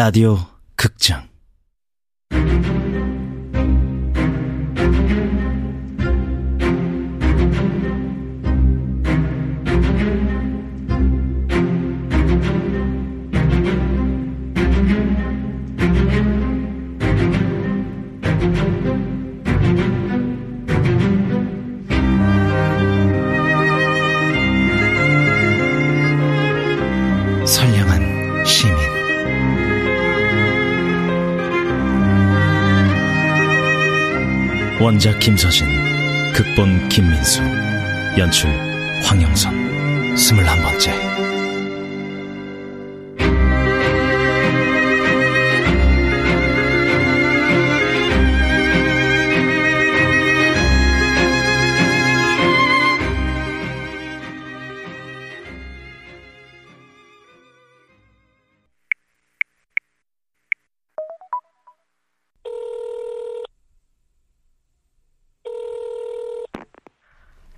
라디오 극장 선량한 시민 원작 김서진, 극본 김민수, 연출 황영선. 21번째.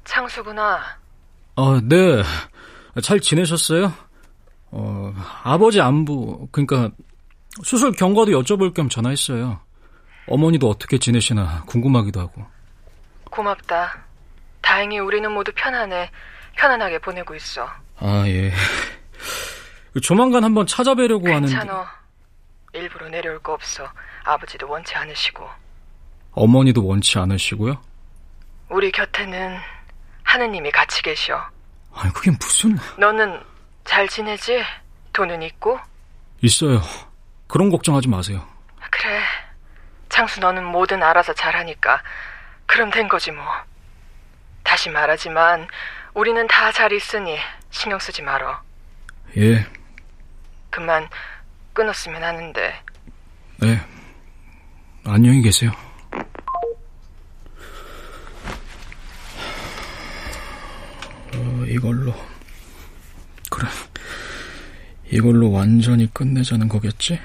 창수구나. 아, 네. 잘 지내셨어요? 아버지 안부, 그러니까 수술 경과도 여쭤볼 겸 전화했어요. 어머니도 어떻게 지내시나 궁금하기도 하고. 고맙다. 다행히 우리는 모두 편안하게 보내고 있어. 아, 예. 조만간 한번 찾아뵈려고 하는데. 괜찮아. 일부러 내려올 거 없어. 아버지도 원치 않으시고. 어머니도 원치 않으시고요? 우리 곁에는 하느님이 같이 계셔. 아니, 그게 무슨... 너는 잘 지내지? 돈은 있고? 있어요. 그런 걱정하지 마세요. 그래. 창수, 너는 뭐든 알아서 잘하니까 그럼 된 거지 뭐. 다시 말하지만 우리는 다 잘 있으니 신경 쓰지 말어. 예. 그만 끊었으면 하는데. 네. 안녕히 계세요. 이걸로, 그래, 이걸로 완전히 끝내자는 거겠지?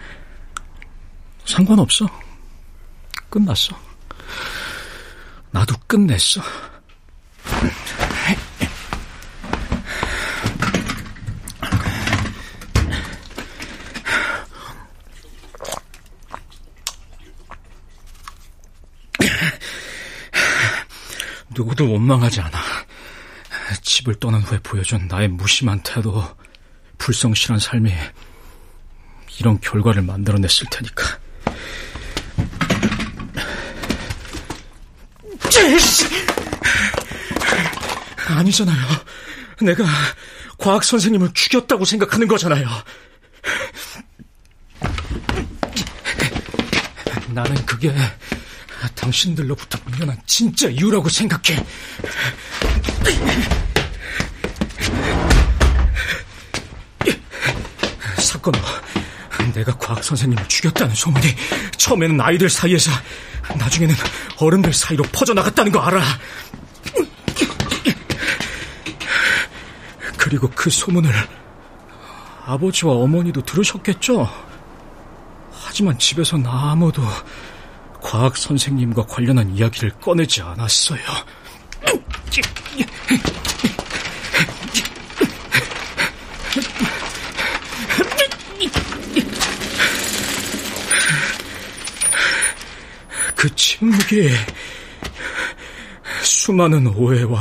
상관없어. 끝났어. 나도 끝냈어. 누구도 원망하지 않아. 집을 떠난 후에 보여준 나의 무심한 태도, 불성실한 삶이 이런 결과를 만들어냈을 테니까. 아니잖아요. 내가 과학 선생님을 죽였다고 생각하는 거잖아요. 나는 그게 당신들로부터 물려난 진짜 이유라고 생각해. 사건은 내가 과학 선생님을 죽였다는 소문이 처음에는 아이들 사이에서, 나중에는 어른들 사이로 퍼져나갔다는 거 알아. 그리고 그 소문을 아버지와 어머니도 들으셨겠죠? 하지만 집에선 아무도 과학 선생님과 관련한 이야기를 꺼내지 않았어요. 그 침묵이 수많은 오해와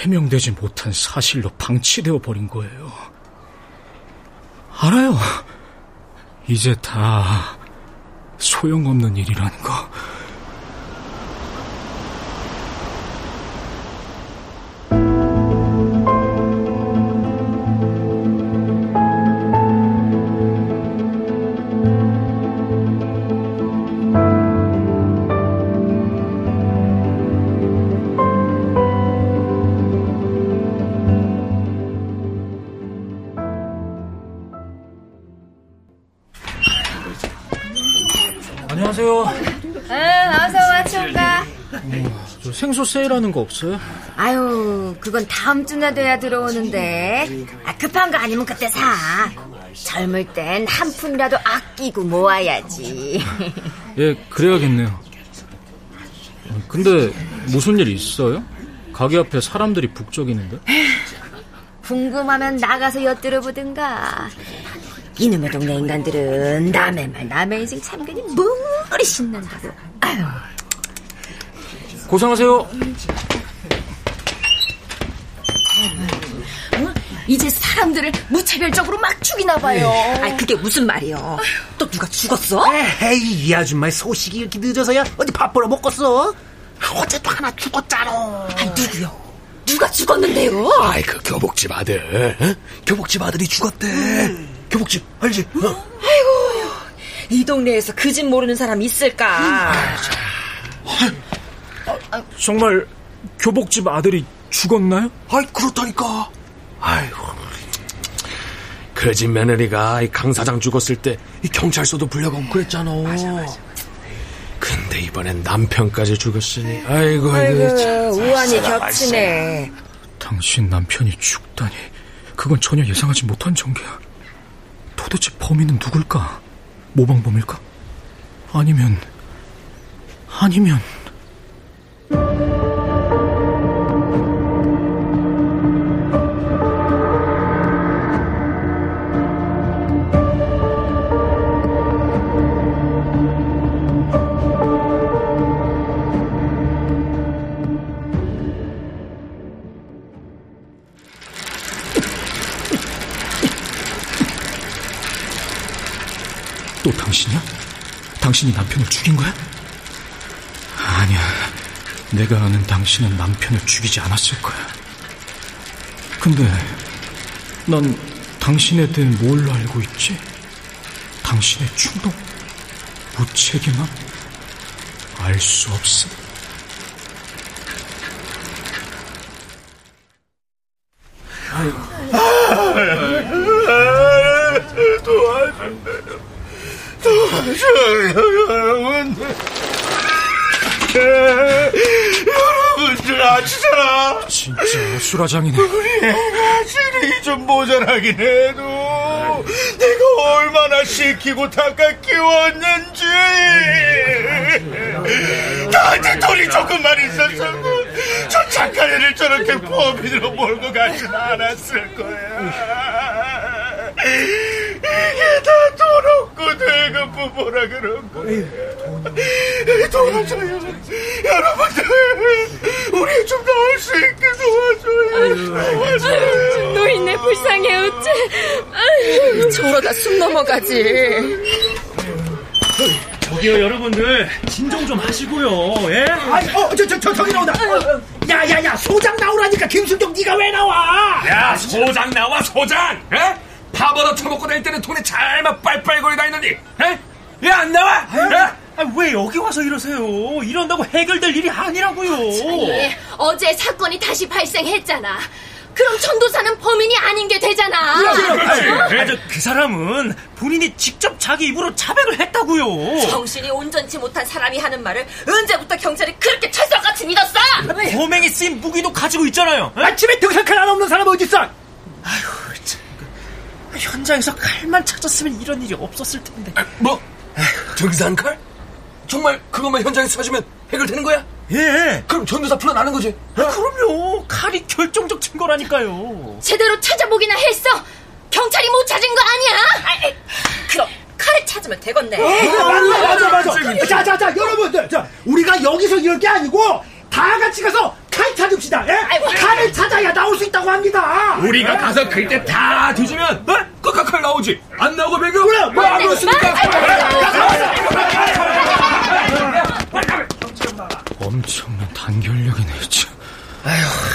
해명되지 못한 사실로 방치되어 버린 거예요. 알아요. 이제 다 소용없는 일이라는 거. 안녕하세요. 어서와, 총각. 저 생수 세일하는 거 없어요? 아유, 그건 다음 주나 돼야 들어오는데. 급한 거 아니면 그때 사. 젊을 땐 한 푼이라도 아끼고 모아야지. 예, 그래야겠네요. 근데 무슨 일 있어요? 가게 앞에 사람들이 북적이는데? 궁금하면 나가서 엿들어보든가. 이놈의 동네 인간들은 남의 말 남의 인생 참 그냥 머리 신난다고. 아유. 고생하세요. 이제 사람들을 무차별적으로 막 죽이나봐요. 아니 그게 무슨 말이요? 또 누가 죽었어? 에이, 이 아줌마의 소식이 이렇게 늦어서야 어디 밥 벌어 먹겠어? 어제도 하나 죽었잖아. 아니 누구요? 누가 죽었는데요? 아이 그 교복집 아들. 어? 교복집 아들이 죽었대. 교복집 알지? 어? 아이고 이 동네에서 그 집 모르는 사람 있을까? 정말 교복집 아들이 죽었나요? 아이 그렇다니까. 아이고, 그 집 며느리가 강 사장 죽었을 때 경찰서도 불려가고 그랬잖아. 맞아, 맞아. 근데 이번엔 남편까지 죽었으니, 아이고, 아이고 우환이 겹치네. 당신 남편이 죽다니, 그건 전혀 예상하지 못한 전개야. 도대체 범인은 누굴까? 모방범일까? 아니면. 또 당신이야? 당신이 남편을 죽인 거야? 아니야, 내가 아는 당신은 남편을 죽이지 않았을 거야. 근데 난 당신에 대해 뭘 알고 있지? 당신의 충동? 무책임함? 알 수 없음? 아이고. 여러분들 아시잖아. 진짜 수라장이네. 우리 애가 지능이 좀 모자라긴 해도 내가 얼마나 시키고 닦아 키웠는지. 나한테 돈이 조금만 있었어도 저 착한 애를 저렇게 범인으로 몰고 가진 않았을 거야. 이게 다 돈 없고 대금 부모라 그런 거야. 돈을 줘요. 여러분들 우리 좀 나을 수 있게 도와줘요. 노인네 불쌍해 어째. 저러다 숨 넘어가지. 저기요 여러분들 진정 좀 하시고요. 예? 아니 저기 나온다. 야야야 소장 나오라니까. 김순경 네가 왜 나와? 야 소장 나와 소장. 예? 밥 얻어 처먹고 다닐 때는 돈에 잘만 빨빨거리 다니더니 왜 안 나와? 왜 여기 와서 이러세요? 이런다고 해결될 일이 아니라고요. 어제 사건이 다시 발생했잖아. 그럼 전도사는 범인이 아닌 게 되잖아. 그렇지. 그 사람은 본인이 직접 자기 입으로 차별을 했다고요. 정신이 온전치 못한 사람이 하는 말을 언제부터 경찰이 그렇게 철석같이 믿었어? 범행에 쓰인 무기도 가지고 있잖아요. 아침에 등산칼 하나 없는 사람 어딨어? 아휴 참. 현장에서 칼만 찾았으면 이런 일이 없었을 텐데. 뭐? 등산칼? 정말 그것만 현장에서 찾으면 해결되는 거야? 예. 그럼 전도사 풀어나는 거지? 그럼요. 칼이 결정적 증거라니까요. 제대로 찾아보기나 했어. 경찰이 못 찾은 거 아니야? 그럼 칼을 찾으면 되겠네. 맞아. 자 여러분들, 우리가 여기서 이럴 게 아니고 다 같이 가서 칼 찾읍시다. 칼을 찾아야 나올 수 있다고 합니다. 우리가 가서 그때 다 뒤지면 끝까지 칼 나오지. 안 나오고 배경? 그래, 안 나왔으니까. 엄청난 단결력이네. 아휴,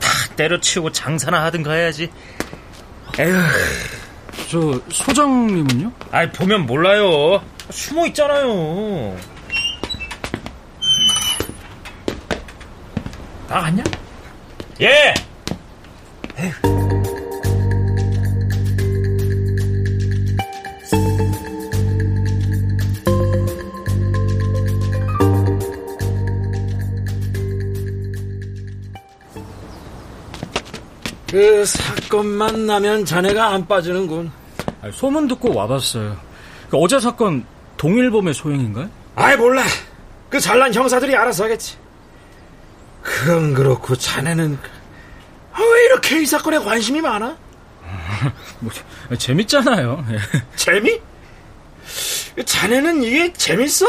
다 때려치우고 장사나 하든가 해야지. 에휴, 저 소장님은요? 아이 보면 몰라요. 숨어 있잖아요. 나갔냐? 예! 그 사건만 나면 자네가 안 빠지는군. 아니, 소문 듣고 와봤어요. 그 어제 사건 동일범의 소행인가요? 아이 몰라. 그 잘난 형사들이 알아서 하겠지. 그건 그렇고 자네는 왜 이렇게 이 사건에 관심이 많아? 뭐, 재밌잖아요. 재미? 자네는 이게 재밌어?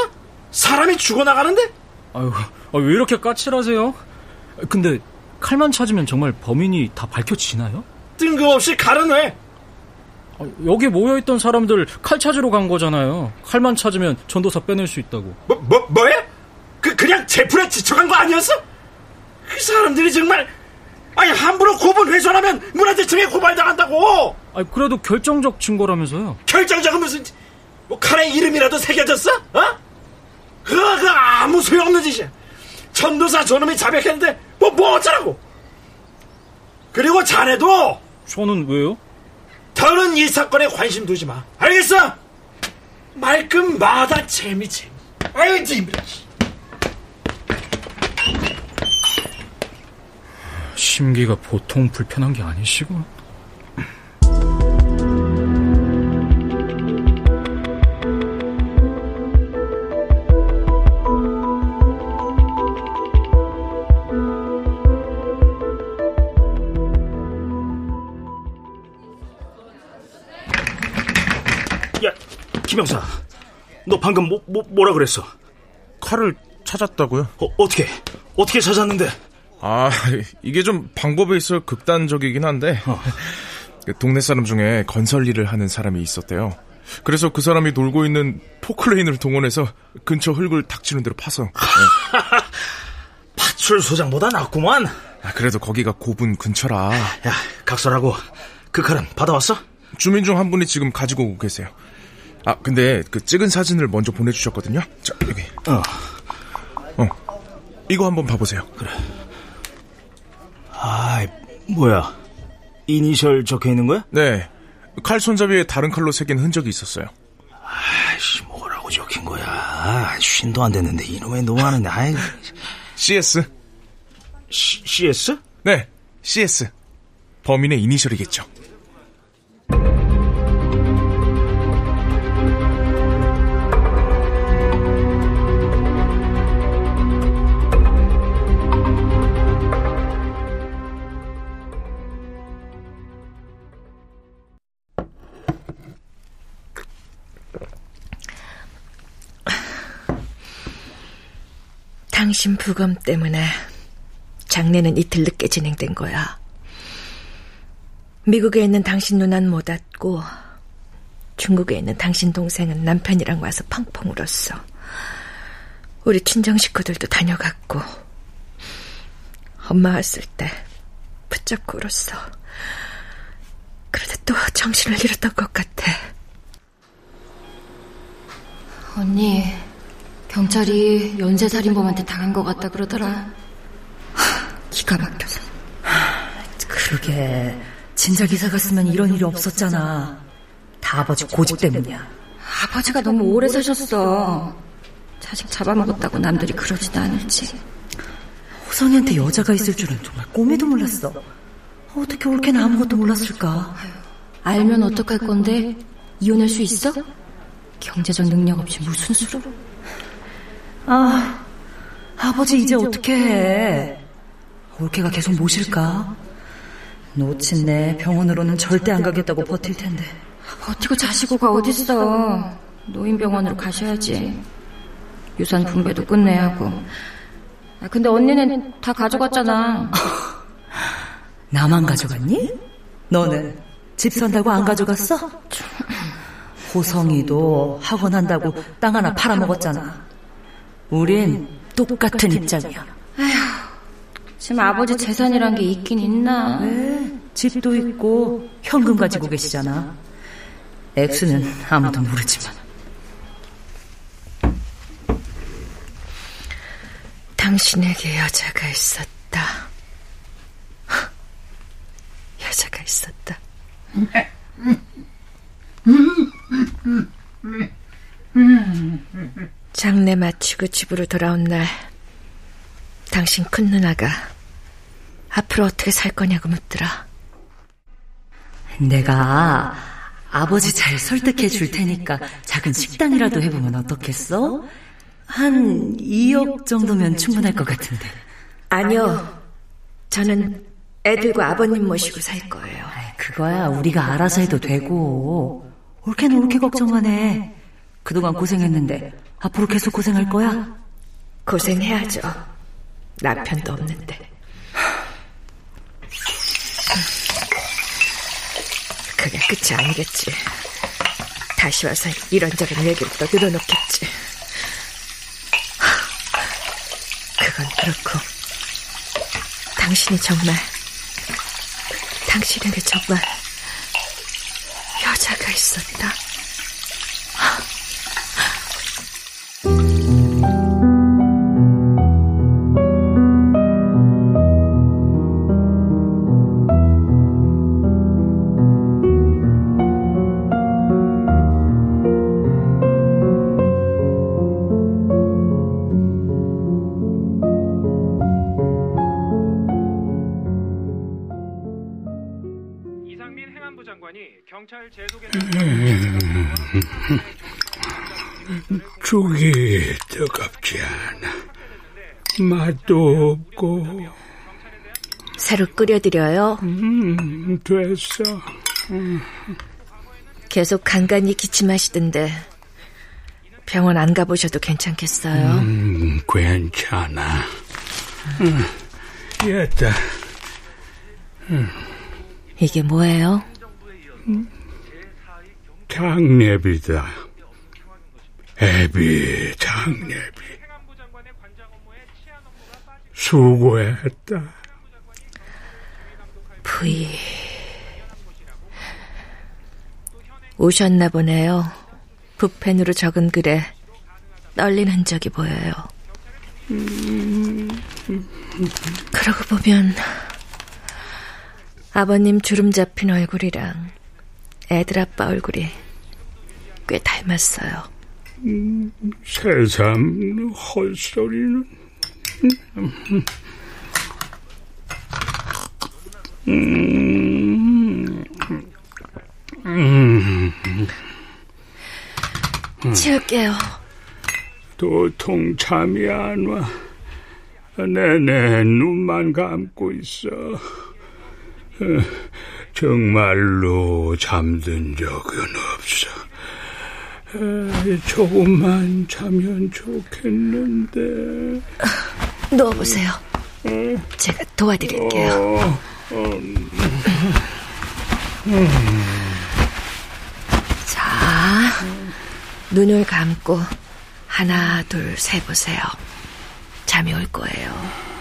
사람이 죽어나가는데? 아유, 왜 이렇게 까칠하세요? 근데 칼만 찾으면 정말 범인이 다 밝혀지나요? 뜬금없이 칼은 왜? 여기 모여있던 사람들 칼 찾으러 간 거잖아요. 칼만 찾으면 전도사 빼낼 수 있다고. 뭐야? 그냥 제풀에 지쳐간 거 아니었어? 그 사람들이 정말... 아니, 함부로 고분 훼손하면 문화재청에 고발당한다고. 아니, 그래도 결정적 증거라면서요. 결정적은 무슨... 뭐 칼에 이름이라도 새겨졌어? 어? 그거 아무 소용없는 짓이야. 전도사 저놈이 자백했는데 뭐 어쩌라고. 그리고 자네도... 저는 왜요? 더는 이 사건에 관심 두지 마. 알겠어? 말끔 마다 재미지. 아유, 재미라. 심기가 보통 불편한 게 아니시고. 야, 김영사, 너 방금 뭐라 그랬어? 칼을 찾았다고요? 어떻게 찾았는데? 아, 이게 좀 방법에 있어 극단적이긴 한데 동네 사람 중에 건설 일을 하는 사람이 있었대요. 그래서 그 사람이 놀고 있는 포크레인을 동원해서 근처 흙을 닥치는 대로 파서. 파출소장보다 낫구만. 그래도 거기가 고분 근처라. 야, 각설하고 그 칼은 받아왔어? 주민 중 한 분이 지금 가지고 오고 계세요. 아, 근데 그 찍은 사진을 먼저 보내주셨거든요. 자, 여기. 이거 한번 봐보세요. 그래. 아, 뭐야? 이니셜 적혀있는 거야? 네. 칼 손잡이에 다른 칼로 새긴 흔적이 있었어요. 아이씨, 뭐라고 적힌 거야? 쉰도 안 됐는데 이놈의 노하는. 아이. CS. CS? 네, CS. 범인의 이니셜이겠죠. 당신 부검 때문에 장례는 이틀 늦게 진행된 거야. 미국에 있는 당신 누나는 못 왔고 중국에 있는 당신 동생은 남편이랑 와서 펑펑 울었어. 우리 친정 식구들도 다녀갔고 엄마 왔을 때 붙잡고 울었어. 그러다 또 정신을 잃었던 것 같아. 언니, 경찰이 연쇄살인범한테 당한 것 같다 그러더라. 기가 막혀서. 그러게, 진짜 기사 갔으면 이런 일이 없었잖아. 다 아버지 고집 때문이야. 아버지가 너무 오래 사셨어. 자식 잡아먹었다고 남들이 그러지도 않을지. 호선이한테 여자가 있을 줄은 정말 꿈에도 몰랐어. 어떻게 올케는 아무것도 몰랐을까. 알면 어떡할 건데? 이혼할 수 있어? 경제적 능력 없이 무슨 수로? 아버지 이제 어떻게 해? 올케가 계속 모실까? 놓친네 병원으로는 절대 안 가겠다고 버틸 텐데. 버티고 자시고가 어딨어. 노인병원으로 가셔야지. 유산 분배도 끝내야 하고. 근데 언니는 다 가져갔잖아. 나만 가져갔니? 너는 집 산다고 안 가져갔어? 호성이도 학원 한다고 땅 하나 팔아먹었잖아. 우린 똑같은 입장이야. 에휴, 지금 아버지 재산이란 게 있긴 있나? 왜? 집도 있고 현금 가지고 계시잖아. 액수는 아무도 모르지만. 당신에게 여자가 있었다. 여자가 있었다. 장례 마치고 집으로 돌아온 날 당신 큰 누나가 앞으로 어떻게 살 거냐고 묻더라. 내가 아버지 잘 설득해 줄 테니까 작은 식당이라도 해보면 어떻겠어? 한 2억 정도면 충분할 것 같은데. 아니요, 저는 애들과 아버님 모시고 살 거예요. 그거야 우리가 알아서 해도 되고. 옳게는 옳게 걱정하네. 그동안 고생했는데 앞으로 계속 고생할 거야? 고생해야죠. 나 편도 없는데. 그게 끝이 아니겠지. 다시 와서 이런저런 얘기를 또 늘어놓겠지. 그건 그렇고 당신에게 정말 여자가 있었다. 죽이 뜨겁지 않아. 맛도 없고. 새로 끓여드려요? 됐어. 계속 간간히 기침하시던데 병원 안 가보셔도 괜찮겠어요? 괜찮아. 됐다. 이게 뭐예요? 장례비다. 애비, 장례비. 수고했다. 부이. 오셨나 보네요. 붓펜으로 적은 글에 떨린 흔적이 보여요. 그러고 보면 아버님 주름 잡힌 얼굴이랑 애들 아빠 얼굴이 꽤 닮았어요. 새삼 헛소리는. 치울게요. 도통 잠이 안 와. 내내 눈만 감고 있어. 정말로 잠든 적은 없어. 조금만 자면 좋겠는데. 누워보세요. 제가 도와드릴게요. 자, 눈을 감고 하나, 둘, 세 보세요. 잠이 올 거예요.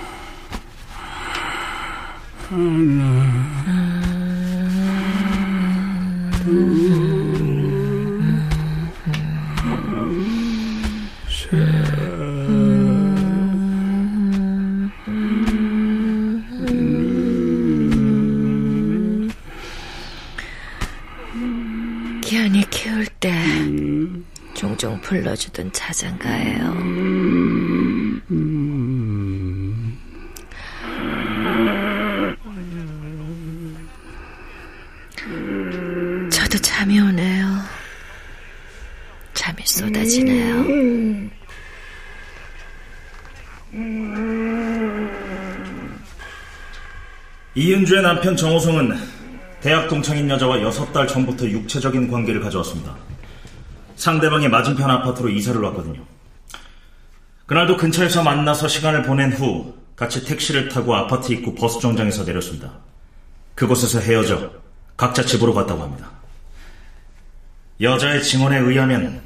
기현이 키울 때 종종 불러주던 자장가예요. 잠이 오네요. 잠이 쏟아지네요. 이은주의 남편 정호성은 대학 동창인 여자와 6달 전부터 육체적인 관계를 가져왔습니다. 상대방의 맞은편 아파트로 이사를 왔거든요. 그날도 근처에서 만나서 시간을 보낸 후 같이 택시를 타고 아파트 입구 버스 정장에서 내렸습니다. 그곳에서 헤어져 각자 집으로 갔다고 합니다. 여자의 증언에 의하면